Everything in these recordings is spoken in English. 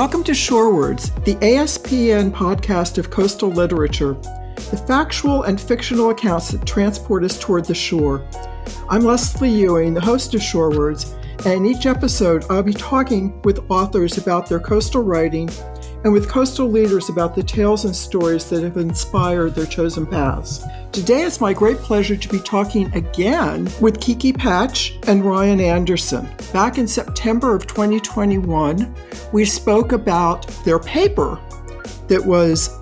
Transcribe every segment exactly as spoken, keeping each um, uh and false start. Welcome to ShoreWords, the A S P N podcast of coastal literature, the factual and fictional accounts that transport us toward the shore. I'm Leslie Ewing, the host of ShoreWords, and in each episode I'll be talking with authors about their coastal writing and with coastal leaders about the tales and stories that have inspired their chosen paths. Today it's my great pleasure to be talking again with Kiki Patch and Ryan Anderson. Back in September of twenty twenty-one, we spoke about their paper that was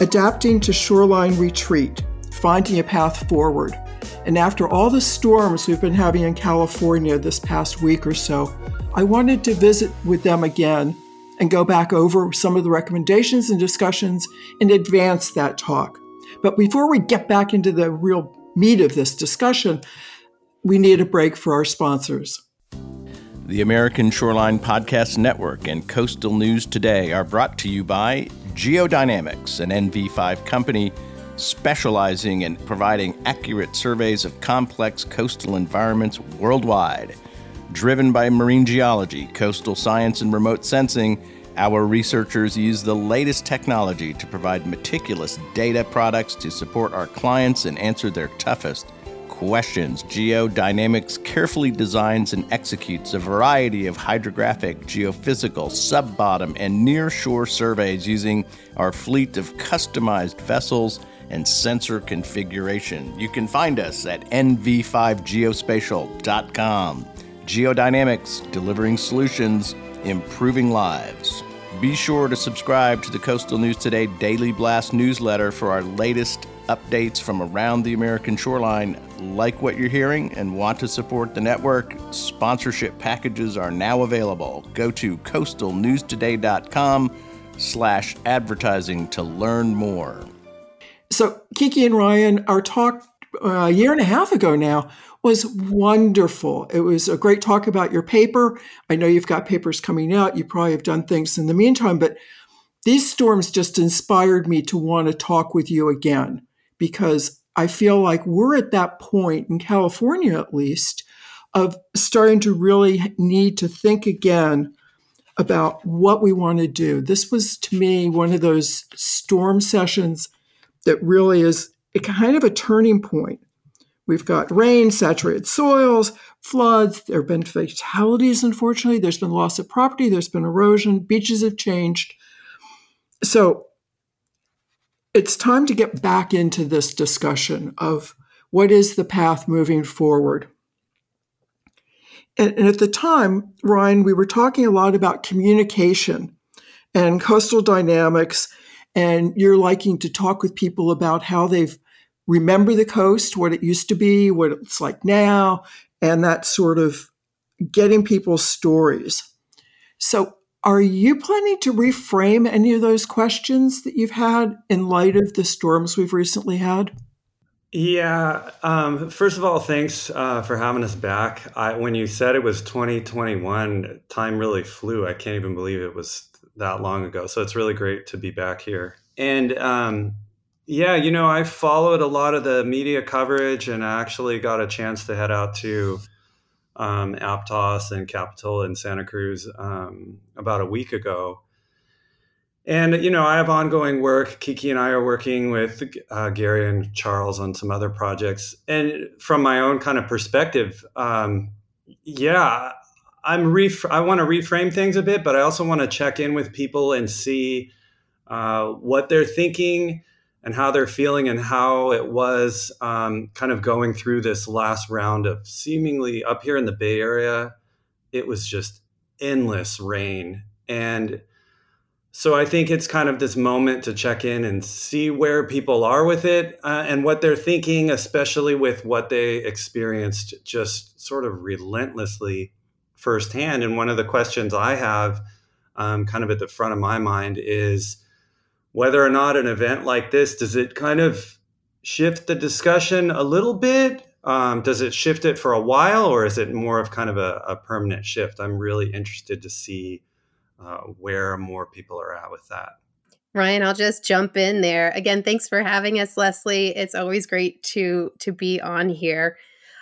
Adapting to Shoreline Retreat, Finding a Path Forward. And after all the storms we've been having in California this past week or so, I wanted to visit with them again and go back over some of the recommendations and discussions and advance that talk. But before we get back into the real meat of this discussion, we need a break for our sponsors. The American Shoreline Podcast Network and Coastal News Today are brought to you by Geodynamics, an N V five company specializing in providing accurate surveys of complex coastal environments worldwide. Driven by marine geology, coastal science, and remote sensing, our researchers use the latest technology to provide meticulous data products to support our clients and answer their toughest questions. Geodynamics carefully designs and executes a variety of hydrographic, geophysical, sub-bottom, and near-shore surveys using our fleet of customized vessels and sensor configuration. You can find us at N V five geospatial dot com. Geodynamics, delivering solutions, improving lives. Be sure to subscribe to the Coastal News Today Daily Blast newsletter for our latest updates from around the American shoreline. Like what you're hearing and want to support the network? Sponsorship packages are now available. Go to coastal news today dot com slash advertising to learn more. So Kiki and Ryan, our talk uh, a year and a half ago now was wonderful. It was a great talk about your paper. I know you've got papers coming out. You probably have done things in the meantime, but these storms just inspired me to want to talk with you again, because I feel like we're at that point in California, at least, of starting to really need to think again about what we want to do. This was, to me, one of those storm sessions that really is a kind of a turning point. We've got rain, saturated soils, floods. There have been fatalities, unfortunately. There's been loss of property. There's been erosion. Beaches have changed. So it's time to get back into this discussion of what is the path moving forward. And, and at the time, Ryan, we were talking a lot about communication and coastal dynamics, and you're liking to talk with people about how they've remember the coast, what it used to be, what it's like now, and that sort of getting people's stories. So are you planning to reframe any of those questions that you've had in light of the storms we've recently had? Yeah. Um, first of all, thanks uh, for having us back. I, when you said it was twenty twenty-one, time really flew. I can't even believe it was that long ago. So it's really great to be back here. And um Yeah, you know, I followed a lot of the media coverage, and I actually got a chance to head out to um, Aptos and Capitol in Santa Cruz um, about a week ago. And, you know, I have ongoing work. Kiki and I are working with uh, Gary and Charles on some other projects. And from my own kind of perspective, um, yeah, I'm ref- I want to reframe things a bit, but I also want to check in with people and see uh, what they're thinking and how they're feeling and how it was um, kind of going through this last round of seemingly up here in the Bay Area, it was just endless rain. And so I think it's kind of this moment to check in and see where people are with it uh, and what they're thinking, especially with what they experienced just sort of relentlessly firsthand. And one of the questions I have um, kind of at the front of my mind is, whether or not an event like this, does it kind of shift the discussion a little bit? Um, does it shift it for a while, or is it more of kind of a, a permanent shift? I'm really interested to see uh, where more people are at with that. Ryan, I'll just jump in there. Again, thanks for having us, Leslie. It's always great to to be on here.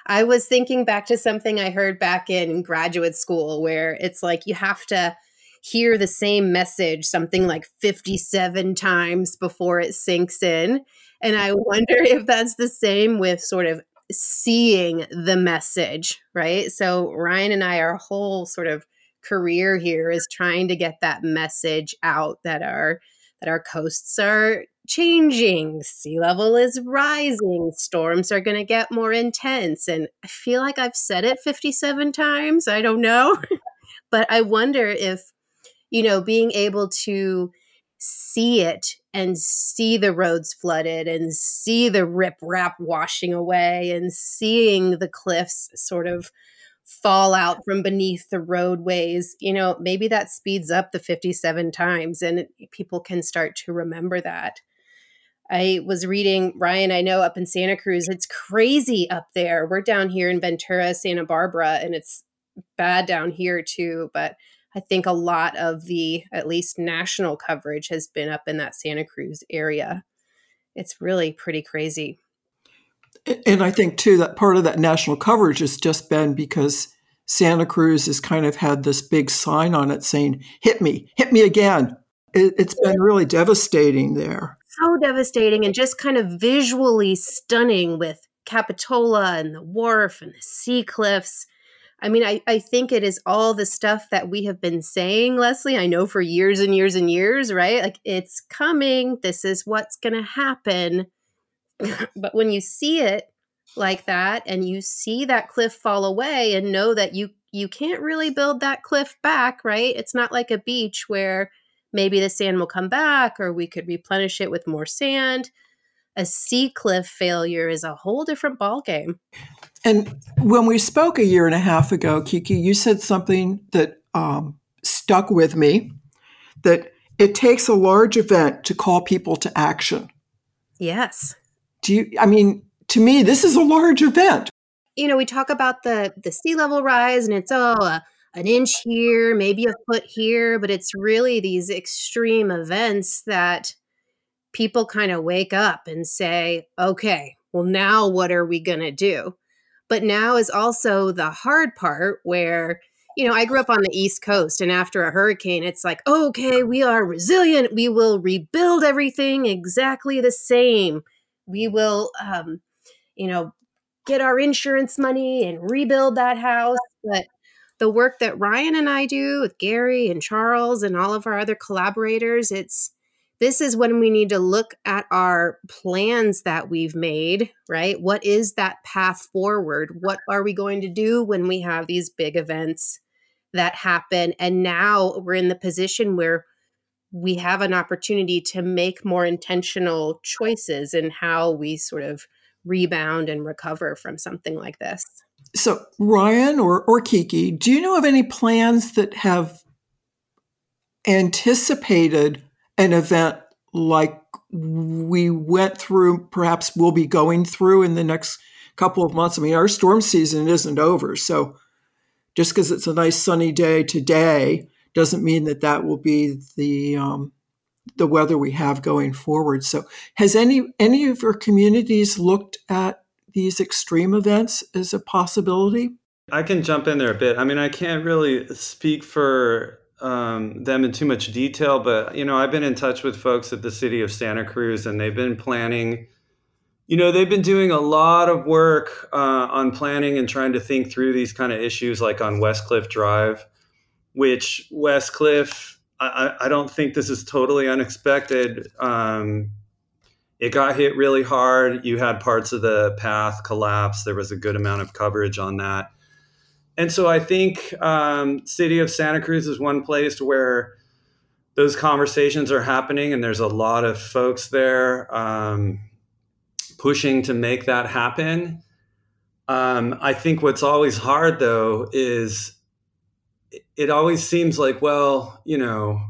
I was thinking back to something I heard back in graduate school where it's like you have to hear the same message something like fifty-seven times before it sinks in. And I wonder if that's the same with sort of seeing the message, right? So Ryan and I, our whole sort of career here is trying to get that message out that our that our coasts are changing, sea level is rising, storms are going to get more intense. And I feel like I've said it fifty-seven times. I don't know. But I wonder if, you know, being able to see it and see the roads flooded and see the riprap washing away and seeing the cliffs sort of fall out from beneath the roadways, you know, maybe that speeds up the fifty-seven times and people can start to remember that. I was reading, Ryan, I know up in Santa Cruz, it's crazy up there. We're down here in Ventura, Santa Barbara, and it's bad down here too, but I think a lot of the, at least national coverage has been up in that Santa Cruz area. It's really pretty crazy. And I think too, that part of that national coverage has just been because Santa Cruz has kind of had this big sign on it saying, hit me, hit me again. It, it's been really devastating there. So devastating and just kind of visually stunning with Capitola and the wharf and the sea cliffs. I mean, I, I think it is all the stuff that we have been saying, Leslie, I know for years and years and years, right? Like, it's coming. This is what's going to happen. But when you see it like that and you see that cliff fall away and know that you, you can't really build that cliff back, right? It's not like a beach where maybe the sand will come back or we could replenish it with more sand. A sea cliff failure is a whole different ballgame. And when we spoke a year and a half ago, Kiki, you said something that um, stuck with me, that it takes a large event to call people to action. Yes. Do you, I mean, to me, this is a large event. You know, we talk about the, the sea level rise and it's, oh, uh, an inch here, maybe a foot here, but it's really these extreme events that people kind of wake up and say, okay, well, now what are we going to do? But now is also the hard part where, you know, I grew up on the East Coast and after a hurricane, it's like, okay, we are resilient. We will rebuild everything exactly the same. We will, um, you know, get our insurance money and rebuild that house. But the work that Ryan and I do with Gary and Charles and all of our other collaborators, it's this is when we need to look at our plans that we've made, right? What is that path forward? What are we going to do when we have these big events that happen? And now we're in the position where we have an opportunity to make more intentional choices in how we sort of rebound and recover from something like this. So Ryan or, or Kiki, do you know of any plans that have anticipated an event like we went through, perhaps we'll be going through in the next couple of months? I mean, our storm season isn't over. So just because it's a nice sunny day today doesn't mean that that will be the um, the weather we have going forward. So has any any of your communities looked at these extreme events as a possibility? I can jump in there a bit. I mean, I can't really speak for Um, them in too much detail, but, you know, I've been in touch with folks at the city of Santa Cruz and they've been planning, you know, they've been doing a lot of work uh, on planning and trying to think through these kind of issues, like on Westcliff Drive, which Westcliff, I, I don't think this is totally unexpected. Um, it got hit really hard. You had parts of the path collapse. There was a good amount of coverage on that. And so I think um, city of Santa Cruz is one place where those conversations are happening and there's a lot of folks there um, pushing to make that happen. Um, I think what's always hard, though, is it always seems like, well, you know,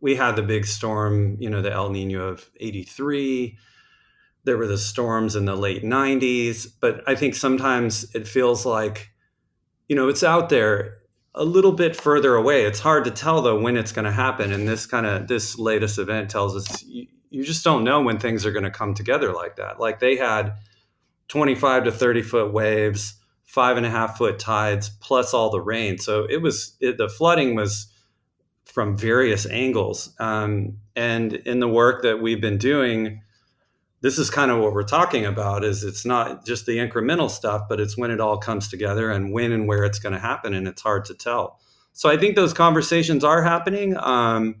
we had the big storm, you know, the El Nino of eighty-three. There were the storms in the late nineties. But I think sometimes it feels like, you know, it's out there a little bit further away. It's hard to tell, though, when it's going to happen. And this kind of this latest event tells us you, you just don't know when things are going to come together like that. Like they had twenty-five to thirty foot waves, five and a half foot tides, plus all the rain. So it was it, the flooding was from various angles. Um, and in the work that we've been doing, this is kind of what we're talking about, is it's not just the incremental stuff, but it's when it all comes together and when and where it's going to happen. And it's hard to tell. So I think those conversations are happening. Um,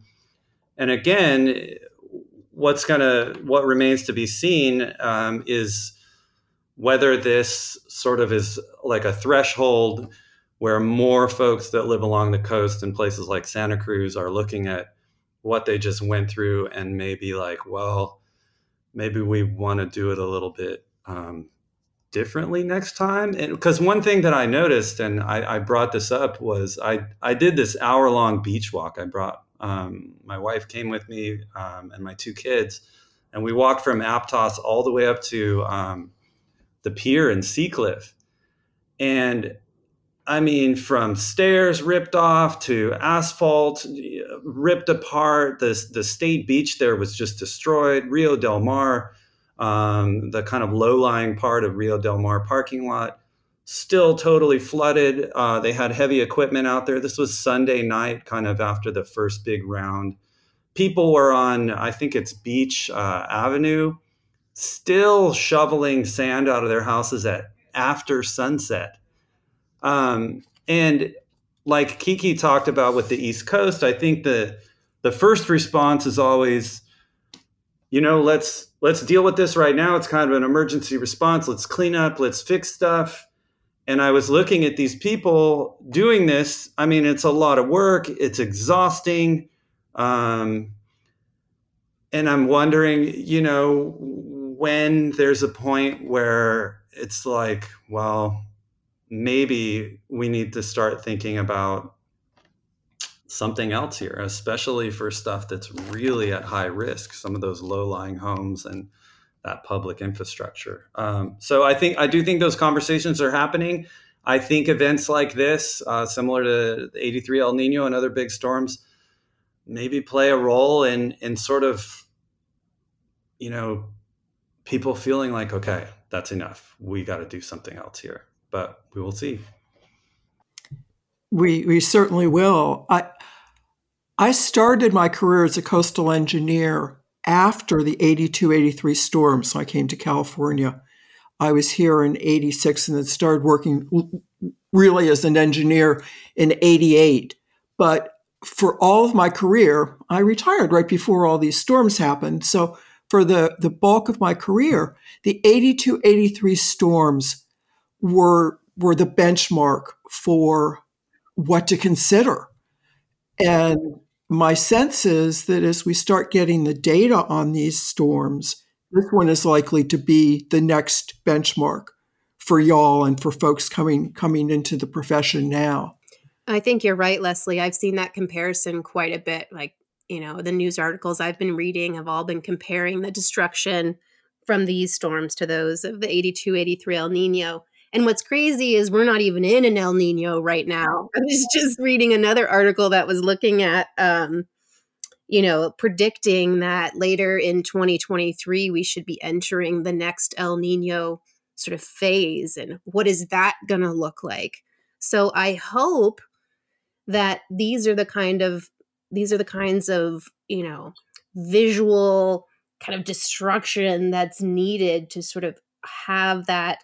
and again, what's going to, what remains to be seen um, is whether this sort of is like a threshold where more folks that live along the coast in places like Santa Cruz are looking at what they just went through and maybe like, well, maybe we want to do it a little bit um, differently next time. And because one thing that I noticed, and I, I brought this up, was I, I did this hour long beach walk. I brought um, my wife came with me um, and my two kids, and we walked from Aptos all the way up to um, the pier in Seacliff. And I mean, from stairs ripped off to asphalt ripped apart, the, the state beach there was just destroyed. Rio Del Mar, um, the kind of low-lying part of Rio Del Mar parking lot, still totally flooded. Uh, they had heavy equipment out there. This was Sunday night, kind of after the first big round. People were on, I think it's Beach uh, Avenue, still shoveling sand out of their houses at after sunset. Um, and like Kiki talked about with the East Coast, I think the, the first response is always, you know, let's, let's deal with this right now. It's kind of an emergency response. Let's clean up, let's fix stuff. And I was looking at these people doing this. I mean, it's a lot of work. It's exhausting. Um, and I'm wondering, you know, when there's a point where it's like, well, maybe we need to start thinking about something else here, especially for stuff that's really at high risk, some of those low-lying homes and that public infrastructure. Um, so I think I do think those conversations are happening. I think events like this, uh, similar to eighty-three El Nino and other big storms, maybe play a role in in sort of, you know, people feeling like, okay, that's enough. We got to do something else here. But we will see. We we certainly will. I I started my career as a coastal engineer after the eighty-two eighty-three storm. So I came to California. I was here in eighty-six and then started working really as an engineer in eighty-eight. But for all of my career, I retired right before all these storms happened. So for the, the bulk of my career, the eighty-two eighty-three storms were were the benchmark for what to consider. And my sense is that as we start getting the data on these storms, this one is likely to be the next benchmark for y'all and for folks coming coming into the profession now. I think you're right, Leslie. I've seen that comparison quite a bit. Like, you know, the news articles I've been reading have all been comparing the destruction from these storms to those of the eighty-two eighty-three El Nino. And what's crazy is we're not even in an El Nino right now. I was just reading another article that was looking at, um, you know, predicting that later in twenty twenty-three, we should be entering the next El Nino sort of phase. And what is that going to look like? So I hope that these are the kind of, these are the kinds of, you know, visual kind of destruction that's needed to sort of have that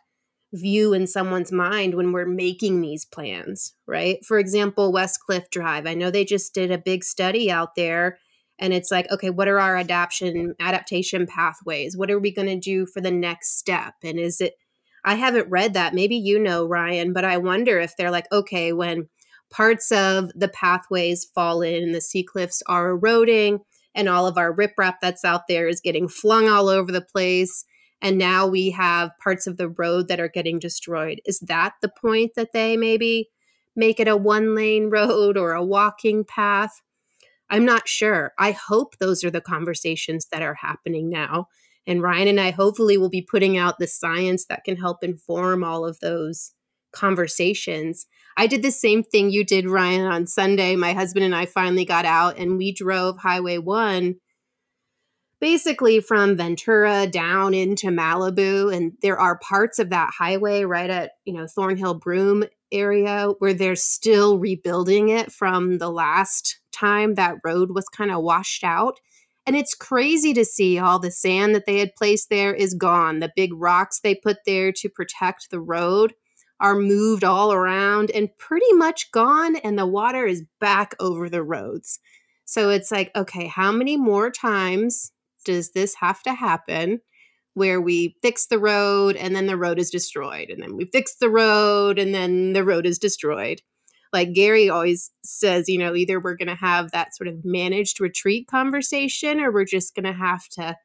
view in someone's mind when we're making these plans, right? For example, Westcliff Drive. I know they just did a big study out there, and it's like, okay, what are our adaptation adaptation pathways? What are we going to do for the next step? And is it, I haven't read that, maybe you know, Ryan, but I wonder if they're like, okay, when parts of the pathways fall in and the sea cliffs are eroding and all of our riprap that's out there is getting flung all over the place, and now we have parts of the road that are getting destroyed. Is that the point that they maybe make it a one-lane road or a walking path? I'm not sure. I hope those are the conversations that are happening now. And Ryan and I hopefully will be putting out the science that can help inform all of those conversations. I did the same thing you did, Ryan, on Sunday. My husband and I finally got out and we drove Highway one basically from Ventura down into Malibu. And there are parts of that highway right at, you know, Thornhill Broom area where they're still rebuilding it from the last time, that road was kind of washed out. And it's crazy to see all the sand that they had placed there is gone. The big rocks they put there to protect the road are moved all around and pretty much gone, and the water is back over the roads. So it's like, okay, how many more times does this have to happen where we fix the road and then the road is destroyed, and then we fix the road and then the road is destroyed? Like Gary always says, you know, either we're going to have that sort of managed retreat conversation, or we're just going to have to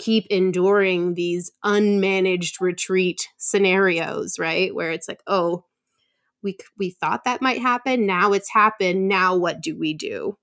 keep enduring these unmanaged retreat scenarios, right? Where it's like, oh, we we thought that might happen. Now it's happened. Now what do we do?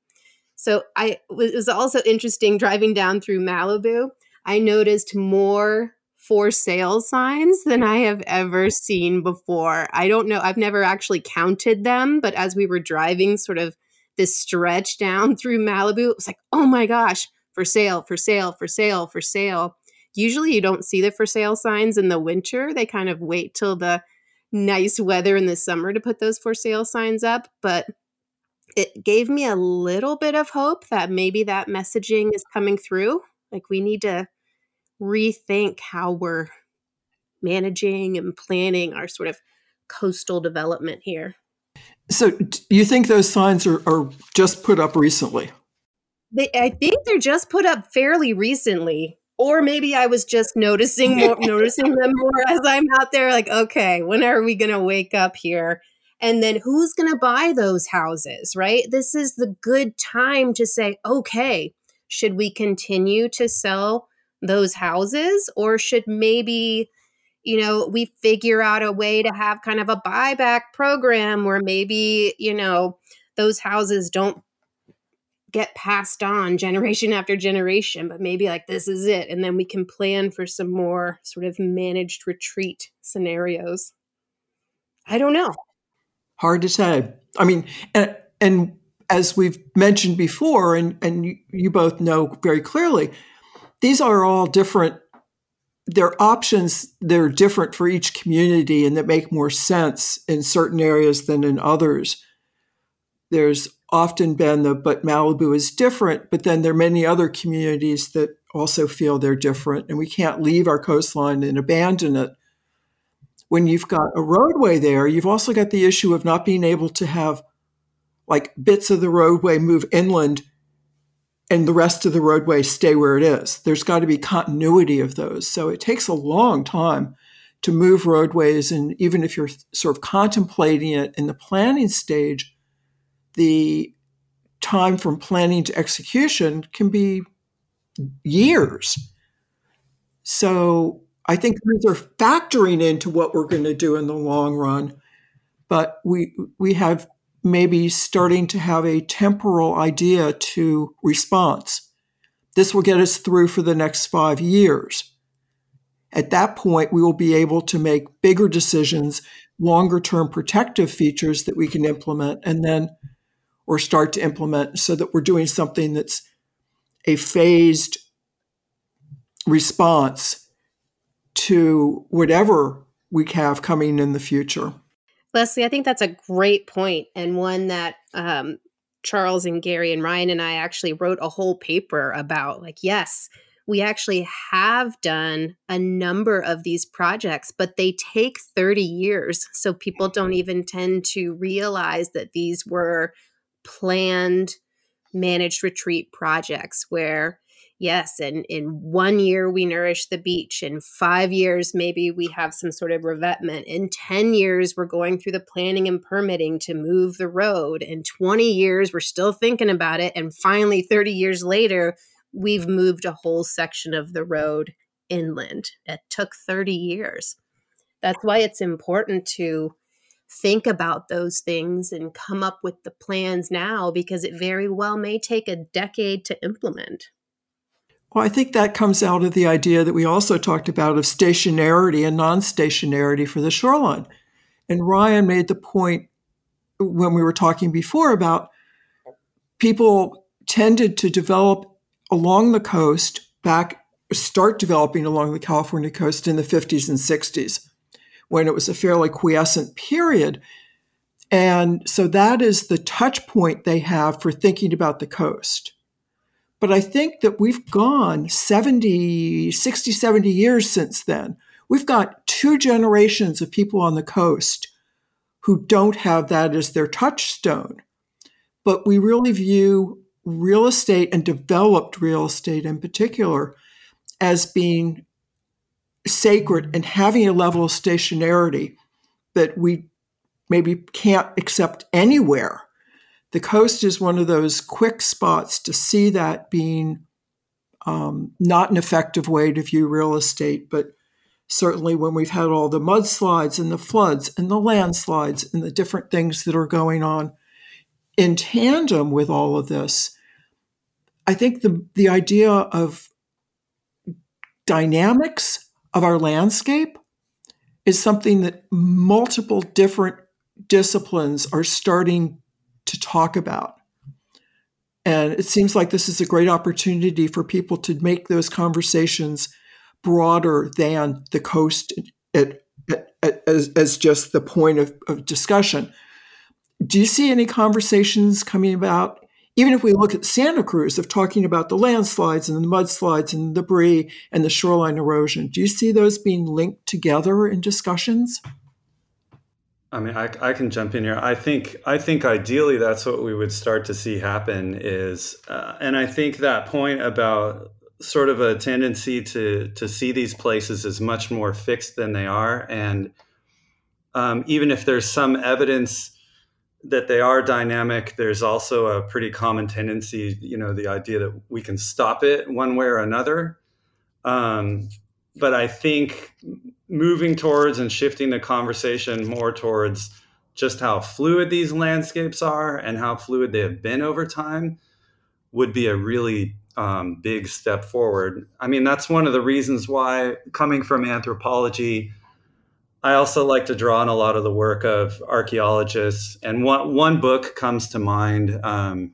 So I it was also interesting driving down through Malibu. I noticed more for sale signs than I have ever seen before. I don't know. I've never actually counted them, but as we were driving sort of this stretch down through Malibu, it was like, oh my gosh, for sale, for sale, for sale, for sale. Usually you don't see the for sale signs in the winter. They kind of wait till the nice weather in the summer to put those for sale signs up. But it gave me a little bit of hope that maybe that messaging is coming through. Like we need to rethink how we're managing and planning our sort of coastal development here. So you think those signs are, are just put up recently? They, I think they're just put up fairly recently, or maybe I was just noticing more, noticing them more as I'm out there like, okay, when are we going to wake up here? And then who's going to buy those houses, right? This is the good time to say, okay, should we continue to sell those houses, or should maybe, you know, we figure out a way to have kind of a buyback program where maybe, you know, those houses don't get passed on generation after generation, but maybe like this is it. And then we can plan for some more sort of managed retreat scenarios. I don't know. Hard to say. I mean, and, and as we've mentioned before, and, and you both know very clearly, these are all different. They're options that are different for each community and that make more sense in certain areas than in others. There's often been the, but Malibu is different, but then there are many other communities that also feel they're different, and we can't leave our coastline and abandon it. When you've got a roadway there, you've also got the issue of not being able to have like bits of the roadway move inland and the rest of the roadway stay where it is. There's got to be continuity of those. So it takes a long time to move roadways. And even if you're sort of contemplating it in the planning stage, the time from planning to execution can be years. So I think these are factoring into what we're going to do in the long run. But we we have maybe starting to have a temporal idea to response. This will get us through for the next five years. At that point, we will be able to make bigger decisions, longer-term protective features that we can implement and then, or start to implement so that we're doing something that's a phased response to whatever we have coming in the future. Leslie, I think that's a great point, and one that um, Charles and Gary and Ryan and I actually wrote a whole paper about. Like, yes, we actually have done a number of these projects, but they take thirty years. So people don't even tend to realize that these were planned managed retreat projects where, yes, and in one year we nourish the beach. In five years, maybe we have some sort of revetment. In ten years, we're going through the planning and permitting to move the road. In twenty years, we're still thinking about it. And finally, thirty years later, we've moved a whole section of the road inland. It took thirty years. That's why it's important to think about those things and come up with the plans now, because it very well may take a decade to implement. Well, I think that comes out of the idea that we also talked about of stationarity and non-stationarity for the shoreline. And Ryan made the point when we were talking before about people tended to develop along the coast back, start developing along the California coast in the fifties and sixties, when it was a fairly quiescent period. And so that is the touch point they have for thinking about the coast. But I think that we've gone seventy, sixty, seventy years since then. We've got two generations of people on the coast who don't have that as their touchstone. But we really view real estate and developed real estate in particular as being sacred and having a level of stationarity that we maybe can't accept anywhere. The coast is one of those quick spots to see that being um, not an effective way to view real estate, but certainly when we've had all the mudslides and the floods and the landslides and the different things that are going on in tandem with all of this, I think the, the idea of dynamics of our landscape is something that multiple different disciplines are starting to talk about. And it seems like this is a great opportunity for people to make those conversations broader than the coast at, at, at, as, as just the point of, of discussion. Do you see any conversations coming about, even if we look at Santa Cruz, of talking about the landslides and the mudslides and the debris and the shoreline erosion? Do you see those being linked together in discussions? I mean, I, I can jump in here. I think I think ideally that's what we would start to see happen is, uh, and I think that point about sort of a tendency to to see these places as much more fixed than they are, and um, even if there's some evidence that they are dynamic, there's also a pretty common tendency, you know, the idea that we can stop it one way or another. Um, but I think moving towards and shifting the conversation more towards just how fluid these landscapes are and how fluid they have been over time would be a really um, big step forward. I mean, that's one of the reasons why, coming from anthropology, I also like to draw on a lot of the work of archaeologists. And one, one book comes to mind. Um,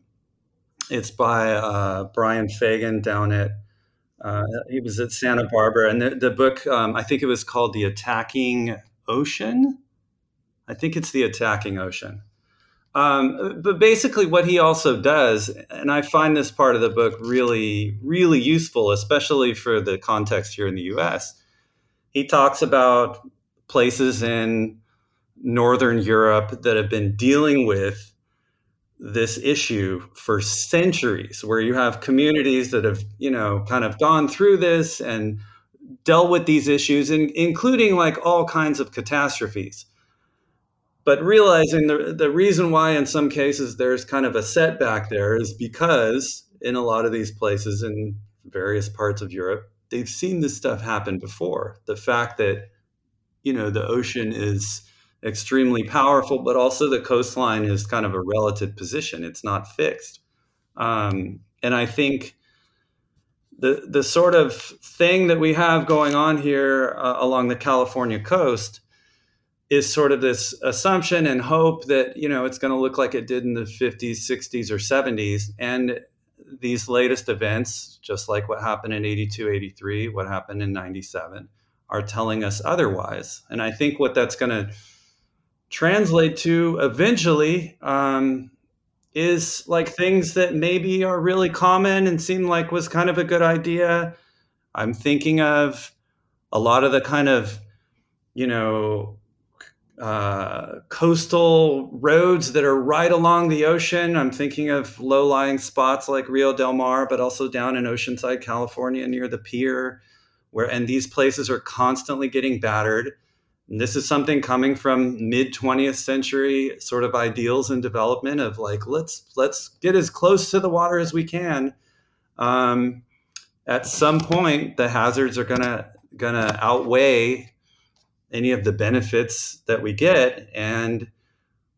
it's by uh, Brian Fagan down at, uh, he was at Santa Barbara. And the, the book, um, I think it was called The Attacking Ocean. I think it's The Attacking Ocean. Um, but basically what he also does, and I find this part of the book really, really useful, especially for the context here in the U S, he talks about places in Northern Europe that have been dealing with this issue for centuries, where you have communities that have, you know, kind of gone through this and dealt with these issues, and including like all kinds of catastrophes. But realizing the, the reason why in some cases there's kind of a setback there is because in a lot of these places in various parts of Europe, they've seen this stuff happen before. The fact that, you know, the ocean is extremely powerful, but also the coastline is kind of a relative position. It's not fixed. Um, and I think the the sort of thing that we have going on here uh, along the California coast is sort of this assumption and hope that, you know, it's going to look like it did in the fifties, sixties, or seventies. And these latest events, just like what happened in eighty-two, eighty-three, what happened in ninety-seven, are telling us otherwise. And I think what that's going to translate to eventually um, is like things that maybe are really common and seem like was kind of a good idea. I'm thinking of a lot of the kind of, you know, uh, coastal roads that are right along the ocean. I'm thinking of low-lying spots like Rio Del Mar, but also down in Oceanside, California, near the pier. Where, and these places are constantly getting battered. And this is something coming from mid-twentieth century sort of ideals and development of like, let's let's get as close to the water as we can. Um, at some point, the hazards are gonna gonna outweigh any of the benefits that we get, and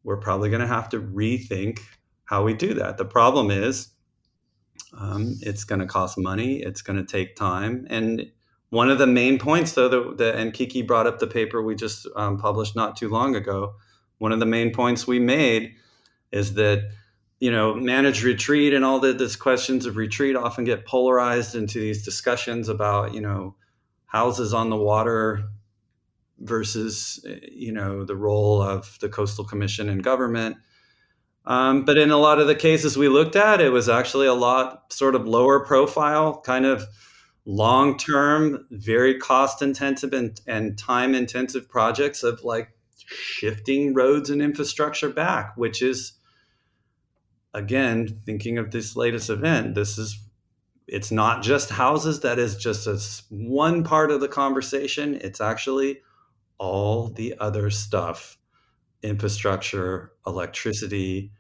we're probably gonna have to rethink how we do that. The problem is, um, it's gonna cost money, it's gonna take time, and one of the main points, though, that, that and Kiki brought up the paper we just um, published not too long ago. One of the main points we made is that, you know, managed retreat and all the, these questions of retreat often get polarized into these discussions about, you know, houses on the water versus, you know, the role of the Coastal Commission and government. Um, but in a lot of the cases we looked at, it was actually a lot sort of lower profile, kind of long-term, very cost-intensive and, and time-intensive projects of like shifting roads and infrastructure back, which is, again, thinking of this latest event, this is, it's not just houses. That is just a, one part of the conversation. It's actually all the other stuff. Infrastructure, electricity,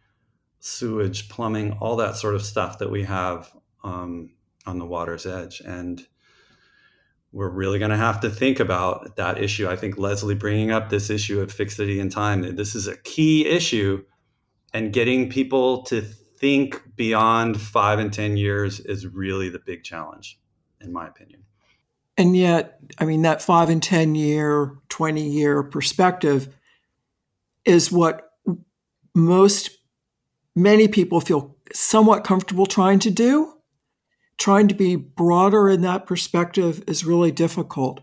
sewage, plumbing, all that sort of stuff that we have um, on the water's edge. And we're really going to have to think about that issue. I think Leslie bringing up this issue of fixity in time, this is a key issue, and getting people to think beyond five and ten years is really the big challenge, in my opinion. And yet, I mean, that five and ten year, twenty year perspective is what most, many people feel somewhat comfortable trying to do. Trying to be broader in that perspective is really difficult.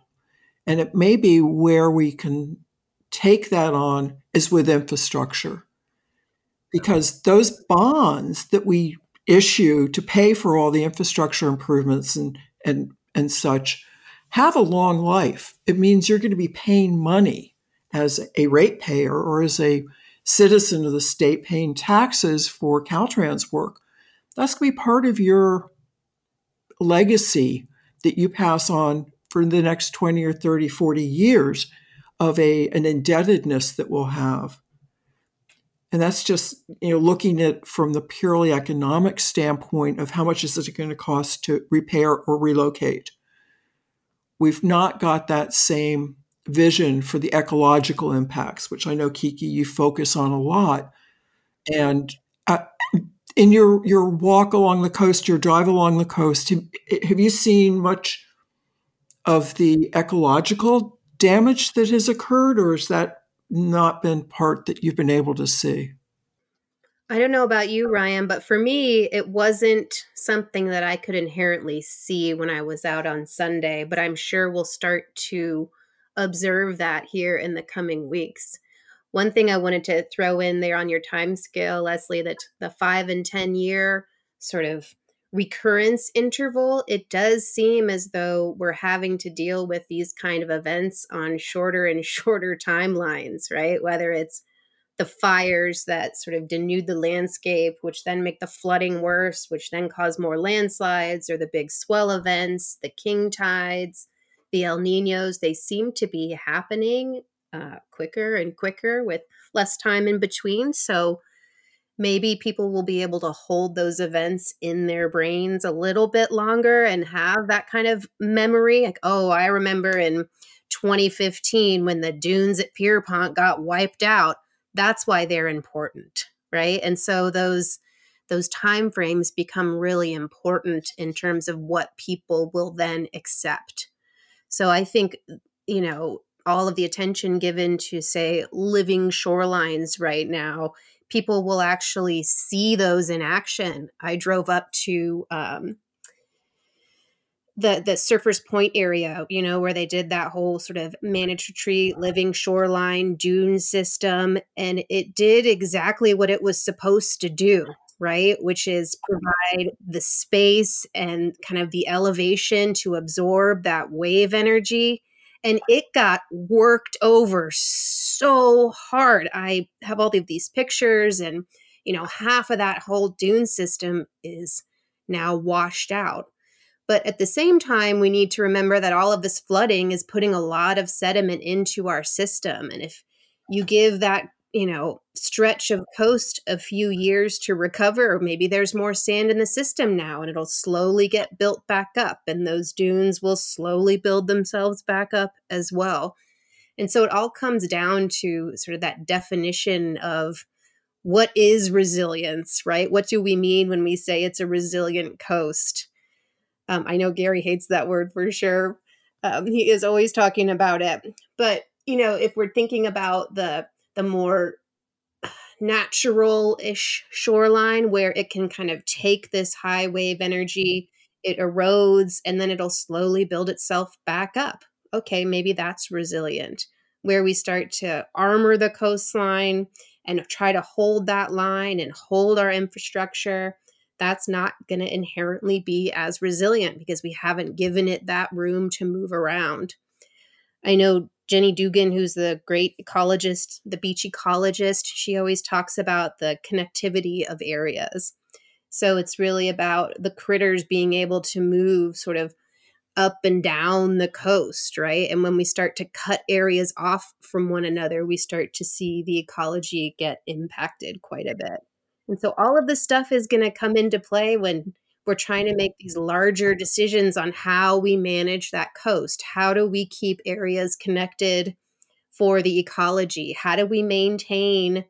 And it may be where we can take that on is with infrastructure. Because those bonds that we issue to pay for all the infrastructure improvements and, and, and such have a long life. It means you're going to be paying money as a ratepayer or as a citizen of the state paying taxes for Caltrans work. That's going to be part of your legacy that you pass on for the next twenty or thirty, forty years of a, an indebtedness that we'll have. And that's just, you know, looking at from the purely economic standpoint of how much is it going to cost to repair or relocate. We've not got that same vision for the ecological impacts, which I know, Kiki, you focus on a lot. And uh, in your, your walk along the coast, your drive along the coast, have, have you seen much of the ecological damage that has occurred, or is that not been part that you've been able to see? I don't know about you, Ryan, but for me, it wasn't something that I could inherently see when I was out on Sunday, but I'm sure we'll start to observe that here in the coming weeks. One thing I wanted to throw in there on your time scale, Leslie, that the five and ten year sort of recurrence interval, it does seem as though we're having to deal with these kind of events on shorter and shorter timelines, right? Whether it's the fires that sort of denude the landscape, which then make the flooding worse, which then cause more landslides, or the big swell events, the king tides, the El Ninos, they seem to be happening uh, quicker and quicker with less time in between. So maybe people will be able to hold those events in their brains a little bit longer and have that kind of memory. Like, oh, I remember in twenty fifteen when the dunes at Pierpont got wiped out. That's why they're important, right? And so those those timeframes become really important in terms of what people will then accept. So I think, you know, all of the attention given to, say, living shorelines right now, people will actually see those in action. I drove up to um, the the Surfers Point area, you know, where they did that whole sort of managed retreat, living shoreline, dune system, and it did exactly what it was supposed to do, right? Which is provide the space and kind of the elevation to absorb that wave energy. And it got worked over so hard. I have all of these pictures, and, you know, half of that whole dune system is now washed out. But at the same time, we need to remember that all of this flooding is putting a lot of sediment into our system. And if you give that, you know, stretch of coast a few years to recover, or maybe there's more sand in the system now and it'll slowly get built back up, and those dunes will slowly build themselves back up as well. And so it all comes down to sort of that definition of what is resilience, right? What do we mean when we say it's a resilient coast? Um, I know Gary hates that word for sure. Um, he is always talking about it. But, you know, if we're thinking about the the more natural-ish shoreline where it can kind of take this high wave energy, it erodes, and then it'll slowly build itself back up. Okay, maybe that's resilient. where we start to armor the coastline and try to hold that line and hold our infrastructure, that's not going to inherently be as resilient because we haven't given it that room to move around. I know Jenny Dugan, who's the great ecologist, the beach ecologist, she always talks about the connectivity of areas. So it's really about the critters being able to move sort of up and down the coast, right? And when we start to cut areas off from one another, we start to see the ecology get impacted quite a bit. And so all of this stuff is going to come into play when we're trying to make these larger decisions on how we manage that coast. How do we keep areas connected for the ecology? How do we maintain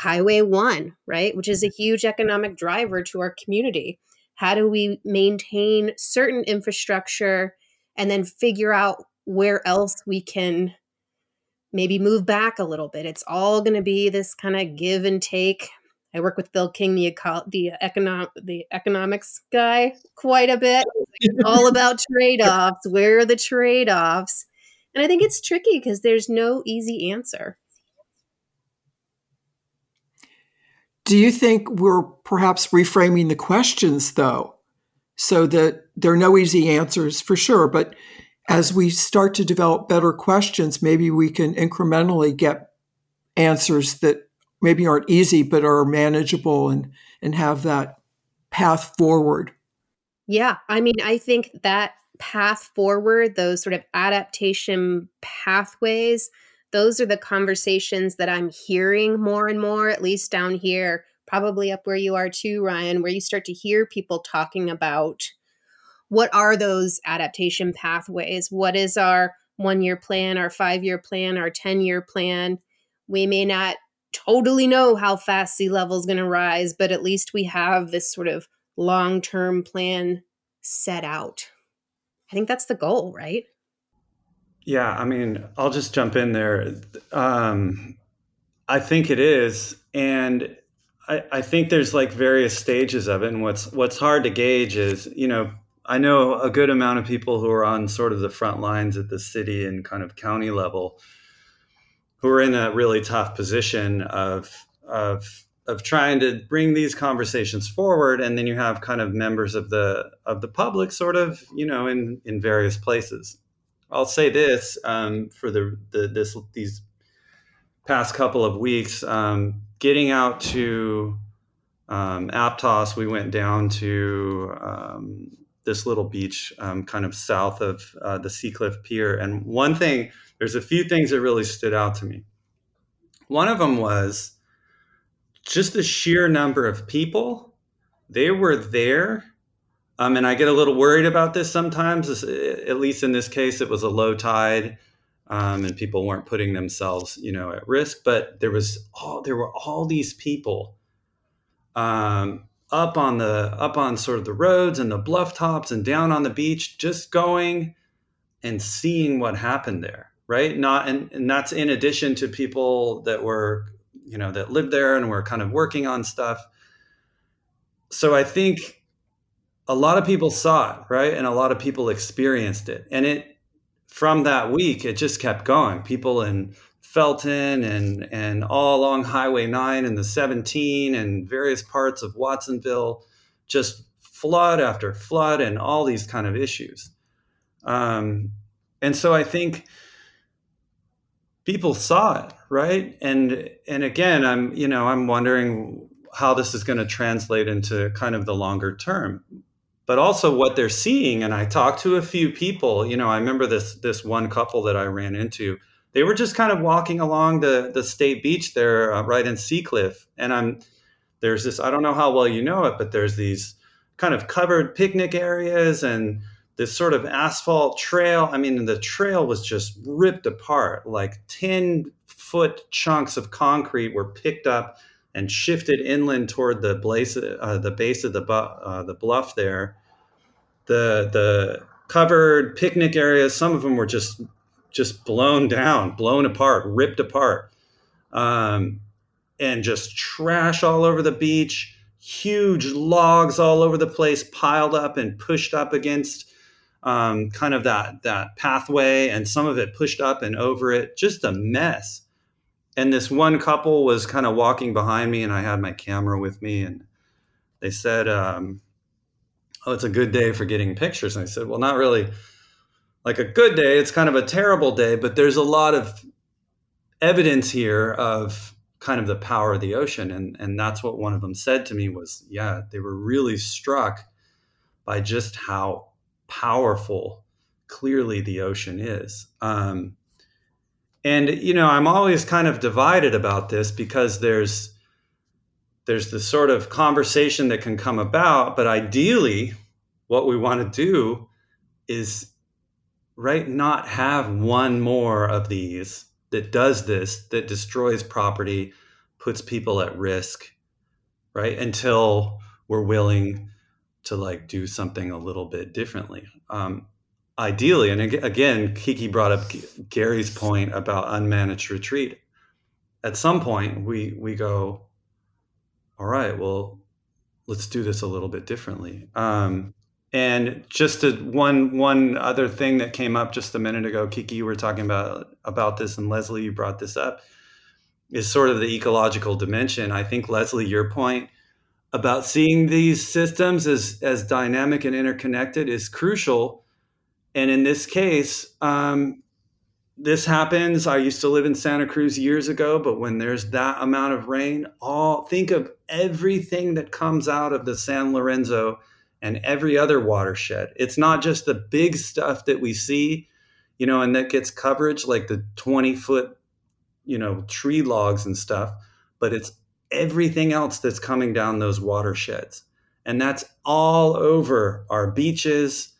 Highway one, right, which is a huge economic driver to our community? How do we maintain certain infrastructure and then figure out where else we can maybe move back a little bit? It's all going to be this kind of give and take. I work with Bill King, the eco- the econo- the economics guy, quite a bit. It's all about trade-offs. Where are the trade-offs? And I think it's tricky because there's no easy answer. Do you think we're perhaps reframing the questions, though, so that there are no easy answers for sure, but as we start to develop better questions, maybe we can incrementally get answers that maybe aren't easy, but are manageable and, and have that path forward? Yeah. I mean, I think that path forward, those sort of adaptation pathways, those are the conversations that I'm hearing more and more, at least down here, probably up where you are too, Ryan, where you start to hear people talking about what are those adaptation pathways? What is our one-year plan, our five-year plan, our ten-year plan? We may not totally know how fast sea level is going to rise, but at least we have this sort of long-term plan set out. I think that's the goal, right? Yeah, I mean, I'll just jump in there. Um, I think it is. And I, I think there's like various stages of it. And what's what's hard to gauge is, you know, I know a good amount of people who are on sort of the front lines at the city and kind of county level who are in a really tough position of of of trying to bring these conversations forward. And then you have kind of members of the of the public sort of, you know, in, in various places. I'll say this um, for the, the this these past couple of weeks, um, getting out to um, Aptos, we went down to um, this little beach um, kind of south of uh, the Seacliff Pier. And one thing, there's a few things that really stood out to me. One of them was just the sheer number of people. They were there. Um, and I get a little worried about this sometimes. This, at least in this case, it was a low tide, um, and people weren't putting themselves, you know, at risk. But there was all there were all these people um, up on the up on sort of the roads and the bluff tops and down on the beach, just going and seeing what happened there, right? Not and, and that's in addition to people that were, you know, that lived there and were kind of working on stuff. So I think a lot of people saw it, right? And a lot of people experienced it. And it, from that week, it just kept going. People in Felton and and all along Highway nine and the seventeen and various parts of Watsonville, just flood after flood and all these kind of issues. Um, and so I think people saw it, right? And and again, I'm, you know, I'm wondering how this is going to translate into kind of the longer term. But also what they're seeing, and I talked to a few people, you know, I remember this this one couple that I ran into, they were just kind of walking along the, the state beach there, uh, right in Seacliff. And I'm, there's this, I don't know how well you know it, but there's these kind of covered picnic areas and this sort of asphalt trail. I mean, the trail was just ripped apart, like ten foot chunks of concrete were picked up and shifted inland toward the base, uh, the base of the bu- uh, the bluff there. The the covered picnic areas, some of them were just just blown down, blown apart, ripped apart, um, and just trash all over the beach. Huge logs all over the place, piled up and pushed up against um, kind of that that pathway, and some of it pushed up and over it, just a mess. And this one couple was kind of walking behind me, and I had my camera with me, and they said, um, oh, it's a good day for getting pictures. And I said, well, not really like a good day. It's kind of a terrible day, but there's a lot of evidence here of kind of the power of the ocean. And, and that's what one of them said to me was, yeah, they were really struck by just how powerful clearly the ocean is. Um, And, you know, I'm always kind of divided about this because there's there's the sort of conversation that can come about. But ideally, what we want to do is, right, not have one more of these that does this, that destroys property, puts people at risk, right, until we're willing to, like, do something a little bit differently. Um Ideally, and again, Kiki brought up Gary's point about unmanaged retreat. At some point, we we go, all right, well, let's do this a little bit differently. Um, and just to, one one other thing that came up just a minute ago, Kiki, you were talking about about this, and Leslie, you brought this up, is sort of the ecological dimension. I think, Leslie, your point about seeing these systems as as dynamic and interconnected is crucial. And in this case, um, this happens. I used to live in Santa Cruz years ago, but when there's that amount of rain, all think of everything that comes out of the San Lorenzo and every other watershed. It's not just the big stuff that we see, you know, and that gets coverage, like the twenty foot, you know, tree logs and stuff, but it's everything else that's coming down those watersheds. And that's all over our beaches.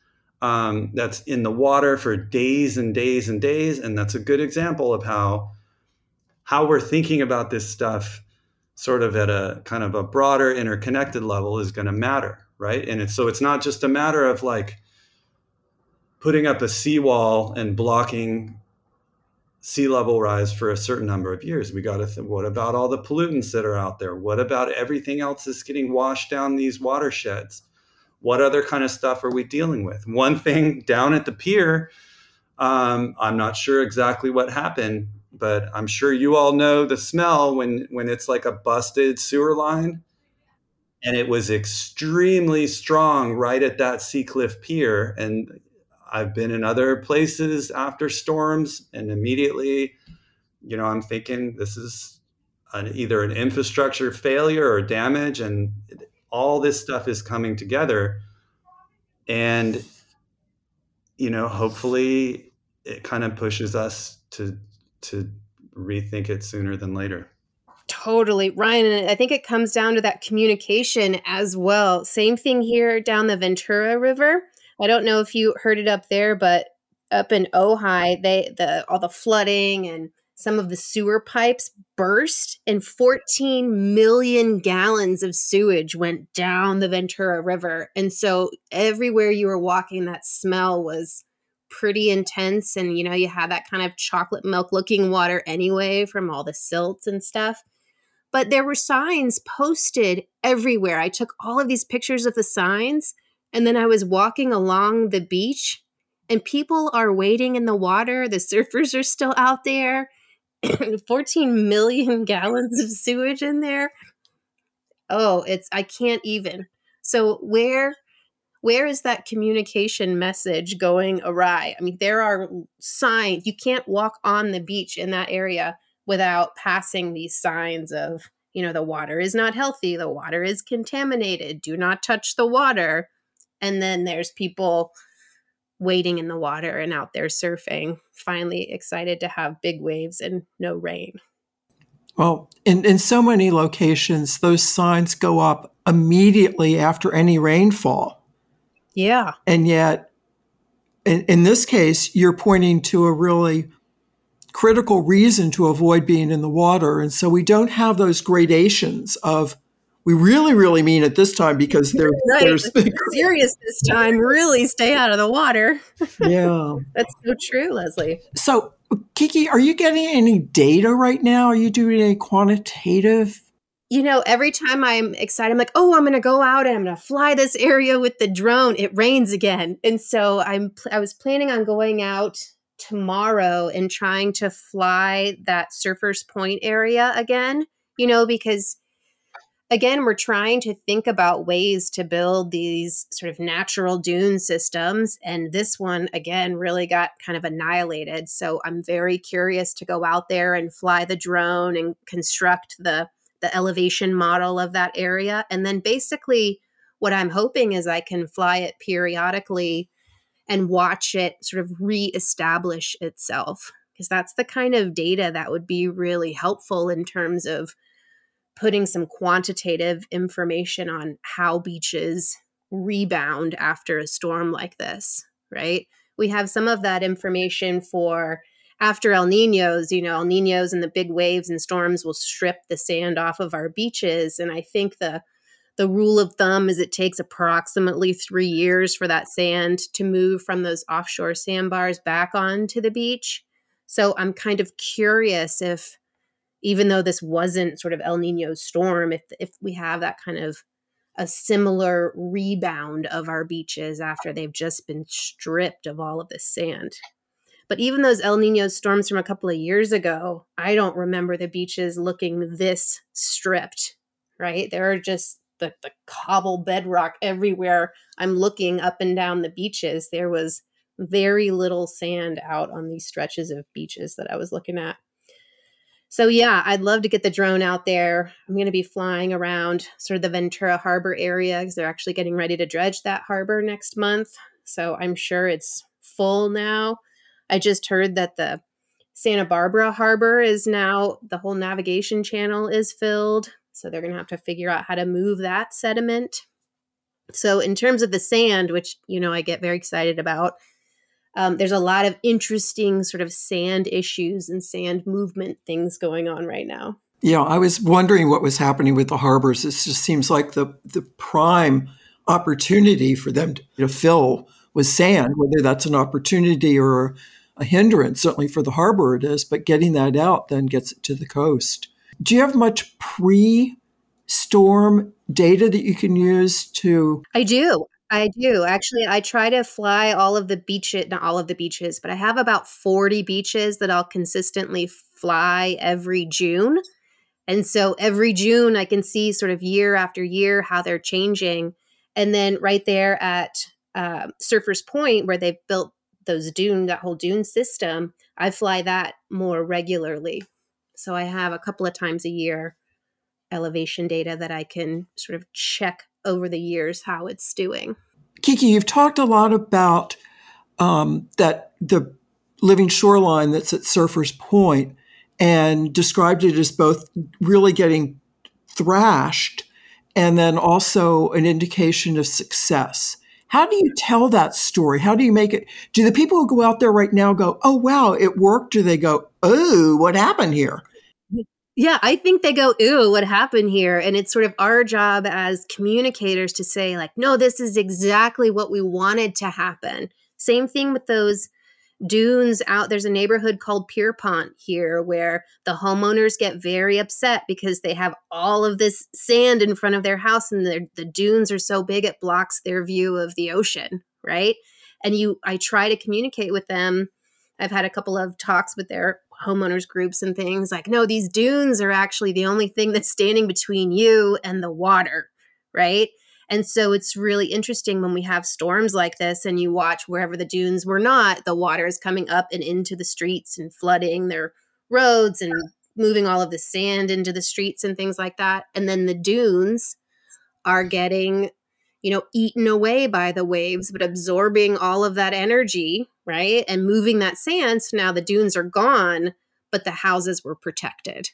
Um, that's in the water for days and days and days. And that's a good example of how how we're thinking about this stuff sort of at a kind of a broader interconnected level is going to matter, right? And it's, so it's not just a matter of like putting up a seawall and blocking sea level rise for a certain number of years. We got to think, what about all the pollutants that are out there? What about everything else that's getting washed down these watersheds? What other kind of stuff are we dealing with? One thing down at the pier, um, I'm not sure exactly what happened, but I'm sure you all know the smell when, when it's like a busted sewer line. And it was extremely strong right at that Seacliff pier. And I've been in other places after storms, and immediately, you know, I'm thinking this is an, either an infrastructure failure or damage. And it, all this stuff is coming together, and, you know, hopefully it kind of pushes us to, to rethink it sooner than later. Totally. Ryan, and I think it comes down to that communication as well. Same thing here down the Ventura River. I don't know if you heard it up there, but up in Ojai, they, the, all the flooding and some of the sewer pipes burst, and fourteen million gallons of sewage went down the Ventura River. And so everywhere you were walking, that smell was pretty intense. And, you know, you had that kind of chocolate milk looking water anyway from all the silt and stuff. But there were signs posted everywhere. I took all of these pictures of the signs, and then I was walking along the beach, and people are wading in the water. The surfers are still out there. fourteen million gallons of sewage in there. Oh, it's, I can't even. So where, where is that communication message going awry? I mean, there are signs. You can't walk on the beach in that area without passing these signs of, you know, the water is not healthy. The water is contaminated. Do not touch the water. And then there's people wading in the water and out there surfing, finally excited to have big waves and no rain. Well, in, in so many locations, those signs go up immediately after any rainfall. Yeah. And yet, in, in this case, you're pointing to a really critical reason to avoid being in the water. And so we don't have those gradations of, we really, really mean it this time because they're, right. they're serious this time. Really stay out of the water. Yeah. That's so true, Leslie. So, Kiki, are you getting any data right now? Are you doing any quantitative You know, every time I'm excited, I'm like, oh, I'm going to go out and I'm going to fly this area with the drone. It rains again. And so I'm pl- I was planning on going out tomorrow and trying to fly that Surfers Point area again, you know, because, again, we're trying to think about ways to build these sort of natural dune systems. And this one, again, really got kind of annihilated. So I'm very curious to go out there and fly the drone and construct the the elevation model of that area. And then basically what I'm hoping is I can fly it periodically and watch it sort of reestablish itself, because that's the kind of data that would be really helpful in terms of putting some quantitative information on how beaches rebound after a storm like this, right? We have some of that information for after El Ninos, you know, El Ninos and the big waves and storms will strip the sand off of our beaches. And I think the the rule of thumb is it takes approximately three years for that sand to move from those offshore sandbars back onto the beach. So I'm kind of curious if, even though this wasn't sort of El Nino storm, if if we have that kind of a similar rebound of our beaches after they've just been stripped of all of this sand. But even those El Nino storms from a couple of years ago, I don't remember the beaches looking this stripped, right? There are just the, the cobble bedrock everywhere. I'm looking up and down the beaches. There was very little sand out on these stretches of beaches that I was looking at. So yeah, I'd love to get the drone out there. I'm going to be flying around sort of the Ventura Harbor area because they're actually getting ready to dredge that harbor next month. So I'm sure it's full now. I just heard that the Santa Barbara harbor is now, the whole navigation channel is filled. So they're going to have to figure out how to move that sediment. So in terms of the sand, which, you know, I get very excited about, um, there's a lot of interesting sort of sand issues and sand movement things going on right now. Yeah, I was wondering what was happening with the harbors. It just seems like the the prime opportunity for them to, to fill with sand, whether that's an opportunity or a hindrance, certainly for the harbor it is, but getting that out then gets it to the coast. Do you have much pre-storm data that you can use to... I do. I do. Actually, I try to fly all of the beaches, not all of the beaches, but I have about forty beaches that I'll consistently fly every June. And so every June I can see sort of year after year how they're changing. And then right there at uh, Surfers Point where they've built those dune, that whole dune system, I fly that more regularly. So I have a couple of times a year elevation data that I can sort of check over the years how it's doing. Kiki, you've talked a lot about um, that the living shoreline that's at Surfers Point and described it as both really getting thrashed and then also an indication of success. How do you tell that story? How do you make it? Do the people who go out there right now go, oh, wow, it worked? Do they go, oh, what happened here? Yeah, I think they go, ooh, what happened here? And it's sort of our job as communicators to say like, no, this is exactly what we wanted to happen. Same thing with those dunes out. There's a neighborhood called Pierpont here where the homeowners get very upset because they have all of this sand in front of their house and the dunes are so big it blocks their view of the ocean, right? And you, I try to communicate with them. I've had a couple of talks with their homeowners groups and things like, no, these dunes are actually the only thing that's standing between you and the water, right? And so it's really interesting when we have storms like this and you watch wherever the dunes were not, the water is coming up and into the streets and flooding their roads and moving all of the sand into the streets and things like that. And then the dunes are getting, you know, eaten away by the waves, but absorbing all of that energy, right? And moving that sand. So now the dunes are gone, but the houses were protected,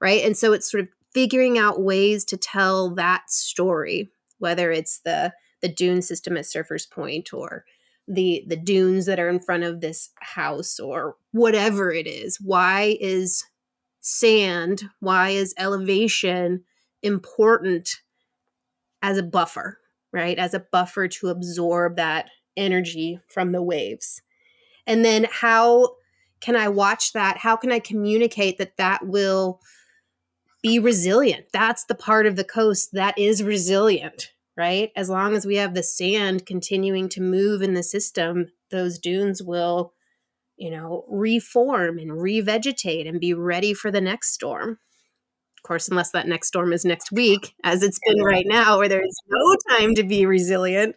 right? And so it's sort of figuring out ways to tell that story, whether it's the, the dune system at Surfers Point or the, the dunes that are in front of this house or whatever it is. Why is sand, why is elevation important as a buffer, right? As a buffer to absorb that energy from the waves. And then how can I watch that? How can I communicate that that will be resilient. That's the part of the coast that is resilient, right? As long as we have the sand continuing to move in the system, those dunes will, you know, reform and revegetate and be ready for the next storm. Of course, unless that next storm is next week, as it's been right now, where there's no time to be resilient.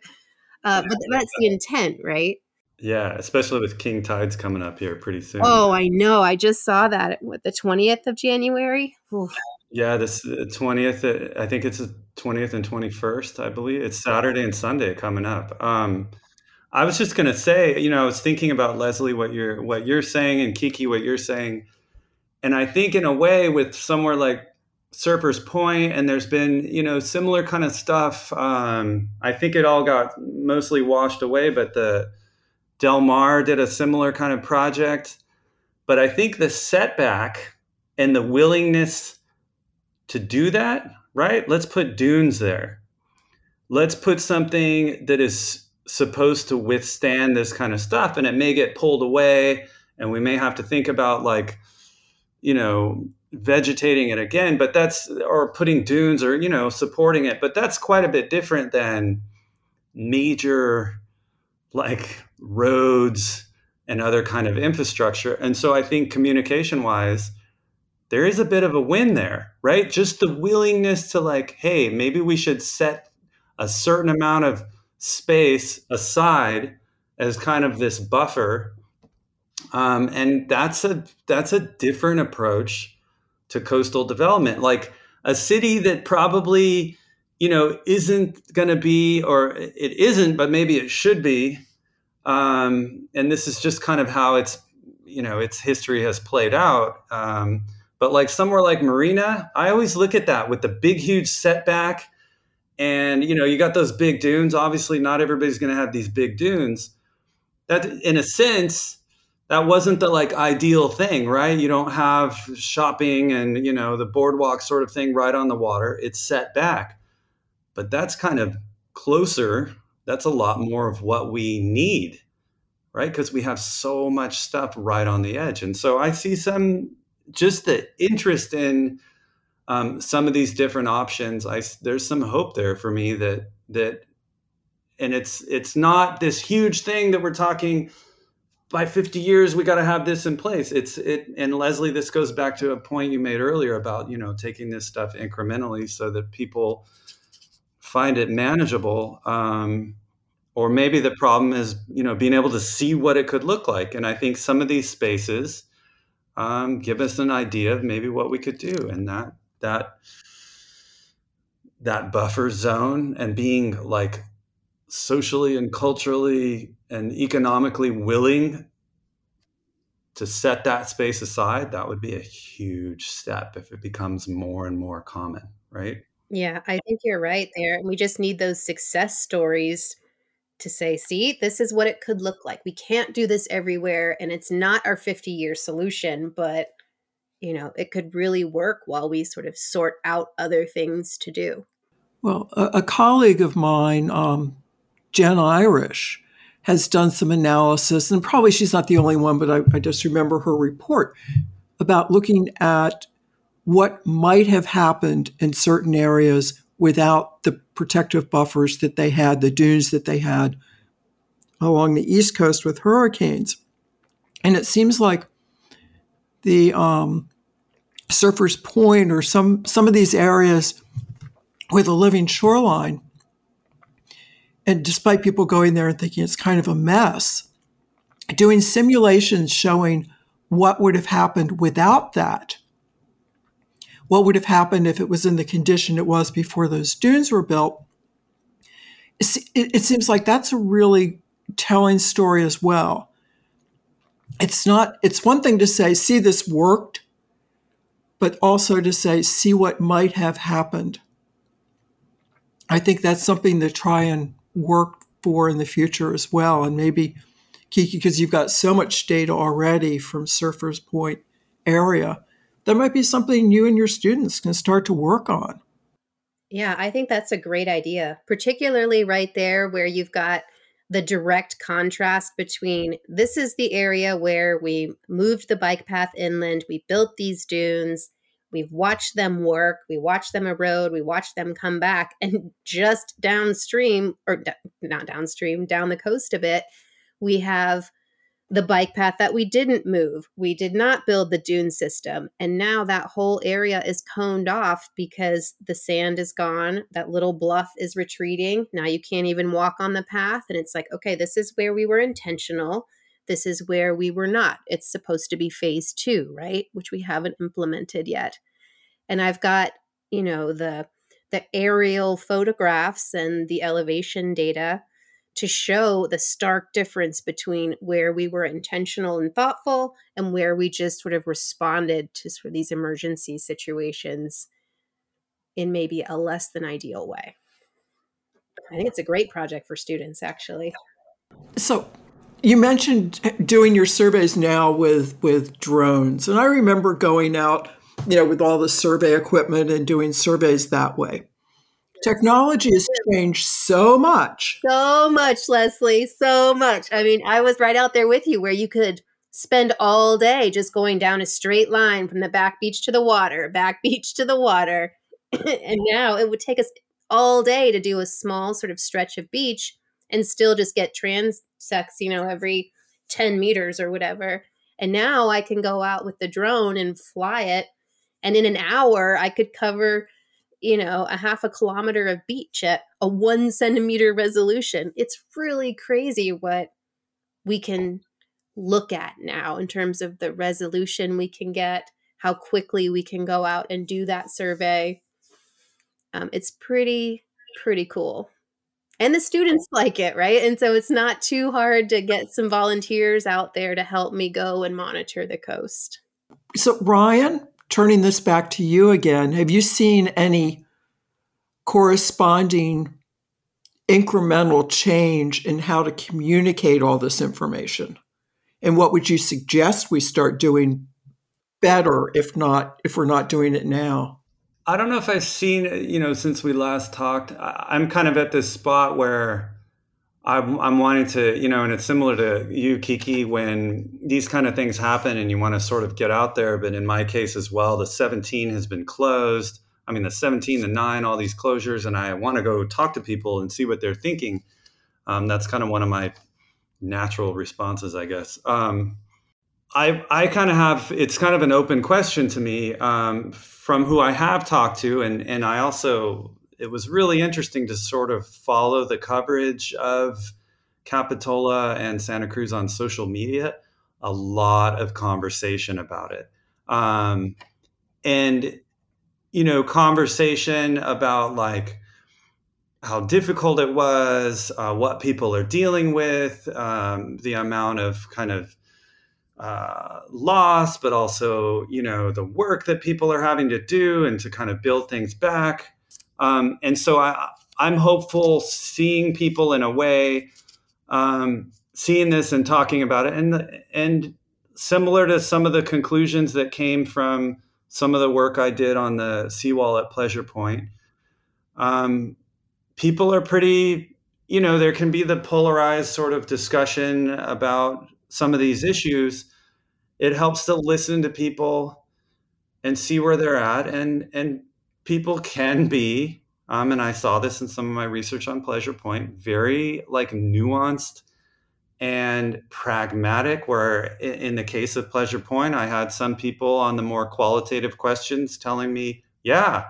Uh, but that's the intent, right? Yeah, especially with king tides coming up here pretty soon. Oh, I know. I just saw that. What, the twentieth of January? Oof. Yeah, this twentieth. I think it's the twentieth and twenty-first, I believe. It's Saturday and Sunday coming up. Um, I was just going to say, you know, I was thinking about, Leslie, what you're, what you're saying, and Kiki, what you're saying. And I think in a way with somewhere like Surfers Point, and there's been, you know, similar kind of stuff. Um, I think it all got mostly washed away, but the Del Mar did a similar kind of project. But I think the setback and the willingness to do that, right? Let's put dunes there. Let's put something that is supposed to withstand this kind of stuff, and it may get pulled away, and we may have to think about, like, you know, vegetating it again, but that's, or putting dunes, or, you know, supporting it. But that's quite a bit different than major, like, roads and other kind of infrastructure. And so I think communication wise, there is a bit of a win there, right? Just the willingness to, like, hey, maybe we should set a certain amount of space aside as kind of this buffer. Um, and that's a, that's a different approach to coastal development. Like a city that probably, you know, isn't going to be, or it isn't, but maybe it should be. Um, and this is just kind of how it's, you know, its history has played out. Um, but like somewhere like Marina, I always look at that with the big, huge setback, and, you know, you got those big dunes. Obviously not everybody's going to have these big dunes. That, in a sense, that wasn't the, like, ideal thing, right? You don't have shopping and, you know, the boardwalk sort of thing right on the water. It's set back, but that's kind of closer. That's a lot more of what we need, right? Because we have so much stuff right on the edge. And so I see some, just the interest in um, some of these different options. I, there's some hope there for me that, that, and it's, it's not this huge thing that we're talking by fifty years, we got to have this in place. It's it. And Leslie, this goes back to a point you made earlier about, you know, taking this stuff incrementally so that people find it manageable, um, or maybe the problem is, you know, being able to see what it could look like. And I think some of these spaces um, give us an idea of maybe what we could do, and that that that buffer zone, and being, like, socially and culturally and economically willing to set that space aside, that would be a huge step if it becomes more and more common, right? Yeah, I think you're right there. And we just need those success stories to say, see, this is what it could look like. We can't do this everywhere, and it's not our fifty-year solution, but, you know, it could really work while we sort of sort out other things to do. Well, a, a colleague of mine, um, Jen Irish, has done some analysis, and probably she's not the only one, but I, I just remember her report about looking at what might have happened in certain areas without the protective buffers that they had, the dunes that they had along the East Coast with hurricanes. And it seems like the um, Surfers Point, or some, some of these areas with a living shoreline, and despite people going there and thinking it's kind of a mess, doing simulations showing what would have happened without that, what would have happened if it was in the condition it was before those dunes were built, it, it seems like that's a really telling story as well. It's not, it's one thing to say, see, this worked, but also to say, see what might have happened. I think that's something to try and work for in the future as well. And maybe, Kiki, because you've got so much data already from Surfers Point area, that might be something you and your students can start to work on. Yeah, I think that's a great idea, particularly right there where you've got the direct contrast between this is the area where we moved the bike path inland, we built these dunes, We've watched them work. We watched them erode. We watched them come back. And just downstream, or d- not downstream, down the coast a bit, we have the bike path that we didn't move. We did not build the dune system. And now that whole area is coned off because the sand is gone. That little bluff is retreating. Now you can't even walk on the path. And it's like, okay, this is where we were intentional. This is where we were not. It's supposed to be phase two, right? Which we haven't implemented yet. And I've got, you know, the the aerial photographs and the elevation data to show the stark difference between where we were intentional and thoughtful and where we just sort of responded to sort of these emergency situations in maybe a less than ideal way. I think it's a great project for students, actually. So you mentioned doing your surveys now with, with drones. And I remember going out, you know, with all the survey equipment and doing surveys that way. Technology has changed so much. So much, Leslie, so much. I mean, I was right out there with you where you could spend all day just going down a straight line from the back beach to the water, back beach to the water. And now it would take us all day to do a small sort of stretch of beach and still just get transects, you know, every ten meters or whatever. And now I can go out with the drone and fly it. And in an hour, I could cover, you know, a half a kilometer of beach at a one centimeter resolution. It's really crazy what we can look at now in terms of the resolution we can get, how quickly we can go out and do that survey. Um, it's pretty, pretty cool. And the students like it, right? And so it's not too hard to get some volunteers out there to help me go and monitor the coast. So Ryan, turning this back to you again, have you seen any corresponding incremental change in how to communicate all this information? And what would you suggest we start doing better if not, if we're not doing it now? I don't know if I've seen, you know, since we last talked, I'm kind of at this spot where I'm, I'm wanting to, you know, and it's similar to you, Kiki, when these kind of things happen and you want to sort of get out there. But in my case as well, the seventeen has been closed. I mean, the seventeen, the nine, all these closures. And I want to go talk to people and see what they're thinking. Um, that's kind of one of my natural responses, I guess. Um, I I kind of have, it's kind of an open question to me um, from who I have talked to. And, and I also, it was really interesting to sort of follow the coverage of Capitola and Santa Cruz on social media, a lot of conversation about it. Um, and, you know, conversation about like how difficult it was, uh, what people are dealing with, um, the amount of kind of Uh, loss, but also, you know, the work that people are having to do and to kind of build things back. Um, and so I, I'm hopeful seeing people in a way, um, seeing this and talking about it. And, and similar to some of the conclusions that came from some of the work I did on the seawall at Pleasure Point, um, people are pretty, you know, there can be the polarized sort of discussion about some of these issues. It helps to listen to people and see where they're at. And, and people can be, um, and I saw this in some of my research on Pleasure Point, very like nuanced and pragmatic, where in the case of Pleasure Point, I had some people on the more qualitative questions telling me, yeah,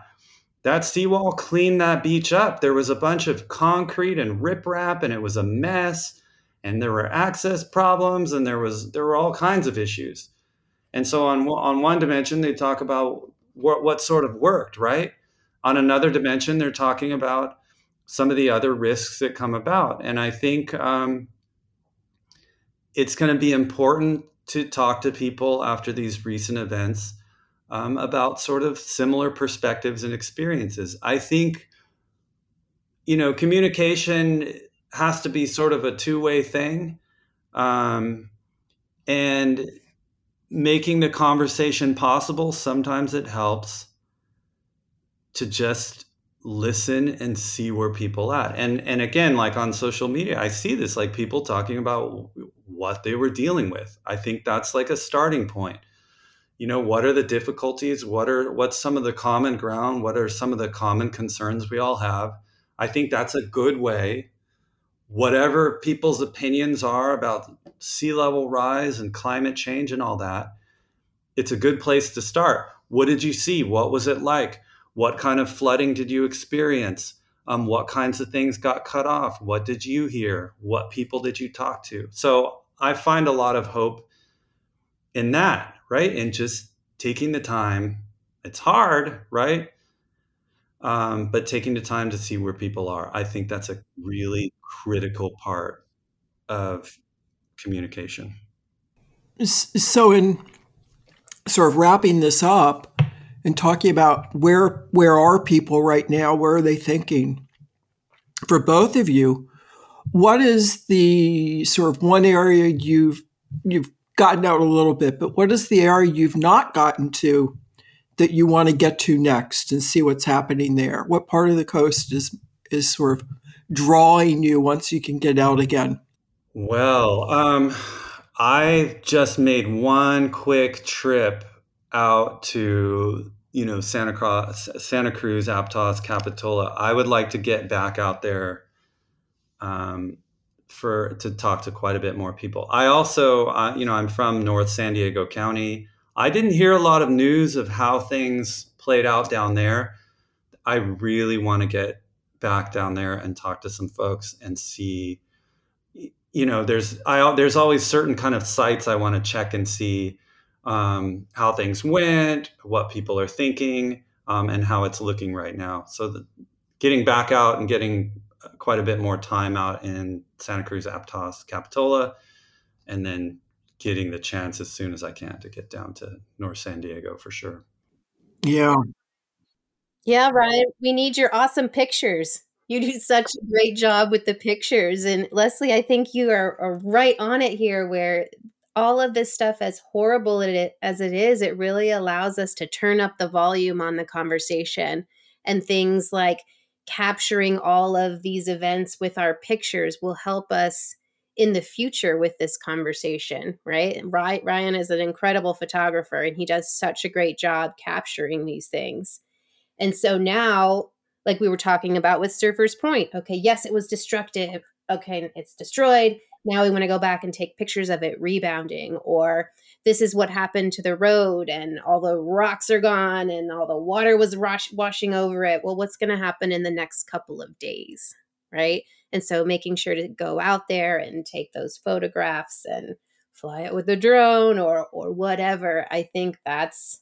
that seawall cleaned that beach up. There was a bunch of concrete and riprap and it was a mess. And there were access problems and there was there were all kinds of issues. And so on, on one dimension, they talk about what, what sort of worked, right? On another dimension, they're talking about some of the other risks that come about. And I think um, it's going to be important to talk to people after these recent events um, about sort of similar perspectives and experiences. I think, you know, communication has to be sort of a two-way thing. Um, and making the conversation possible, sometimes it helps to just listen and see where people are at. And, and again, like on social media, I see this, like people talking about what they were dealing with. I think that's like a starting point. you know, what are the difficulties? What are, what's some of the common ground? What are some of the common concerns we all have? I think that's a good way. Whatever people's opinions are about sea level rise and climate change and all that, it's a good place to start. What did you see? What was it like? What kind of flooding did you experience? Um, what kinds of things got cut off? What did you hear? What people did you talk to? So I find a lot of hope in that, right? In just taking the time. It's hard, right? Um, but taking the time to see where people are. I think that's a really critical part of communication. So in sort of wrapping this up, and talking about where where are people right now, where are they thinking? For both of you, what is the sort of one area you've you've gotten out a little bit, but what is the area you've not gotten to that you want to get to next and see what's happening there? What part of the coast is is sort of drawing you once you can get out again? Well, um, I just made one quick trip out to, you know, Santa Cruz, Santa Cruz, Aptos, Capitola. I would like to get back out there um, for to talk to quite a bit more people. I also, uh, you know, I'm from North San Diego County. I didn't hear a lot of news of how things played out down there. I really want to get back down there and talk to some folks and see, you know, there's I there's always certain kind of sites I want to check and see um, how things went, what people are thinking, um, and how it's looking right now. So the, getting back out and getting quite a bit more time out in Santa Cruz, Aptos, Capitola, and then getting the chance as soon as I can to get down to North San Diego for sure. Yeah. Yeah, Ryan, we need your awesome pictures. You do such a great job with the pictures. And Leslie, I think you are, are right on it here where all of this stuff, as horrible as it is, it really allows us to turn up the volume on the conversation, and things like capturing all of these events with our pictures will help us in the future with this conversation, right? Ryan is an incredible photographer and he does such a great job capturing these things. And so now, like we were talking about with Surfers Point, okay, yes, it was destructive. Okay, it's destroyed. Now we want to go back and take pictures of it rebounding, or this is what happened to the road and all the rocks are gone and all the water was wash- washing over it. Well, what's going to happen in the next couple of days, right? And so making sure to go out there and take those photographs and fly it with a drone or or whatever. I think that's,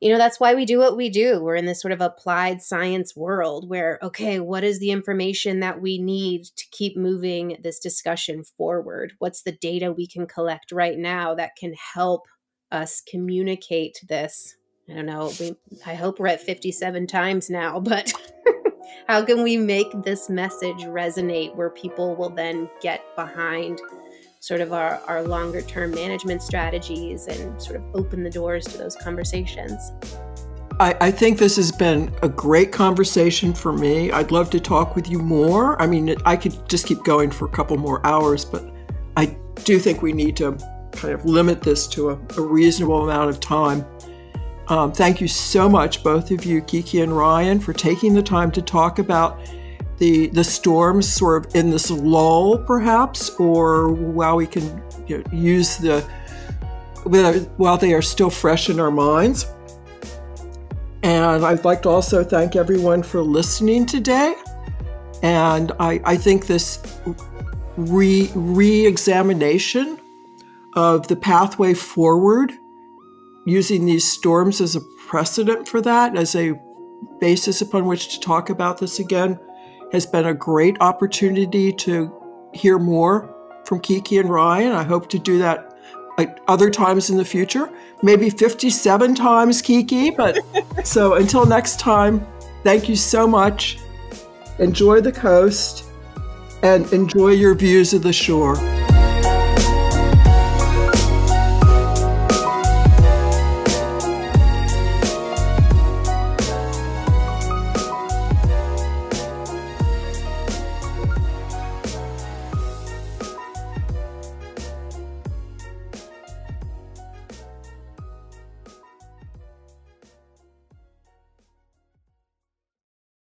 you know, that's why we do what we do. We're in this sort of applied science world where, okay, what is the information that we need to keep moving this discussion forward? What's the data we can collect right now that can help us communicate this? I don't know. We, I hope we're at fifty-seven times now, but how can we make this message resonate where people will then get behind sort of our, our longer term management strategies and sort of open the doors to those conversations? I, I think this has been a great conversation for me. I'd love to talk with you more. I mean, I could just keep going for a couple more hours, but I do think we need to kind of limit this to a, a reasonable amount of time. Um, thank you so much, both of you, Kiki and Ryan, for taking the time to talk about The, the storms sort of in this lull, perhaps, or while we can, you know, use the, while they are still fresh in our minds. And I'd like to also thank everyone for listening today. And I, I think this re, re-examination of the pathway forward, using these storms as a precedent for that, as a basis upon which to talk about this again, has been a great opportunity to hear more from Kiki and Ryan. I hope to do that at other times in the future, maybe fifty-seven times, Kiki. But so until next time, thank you so much. Enjoy the coast and enjoy your views of the shore.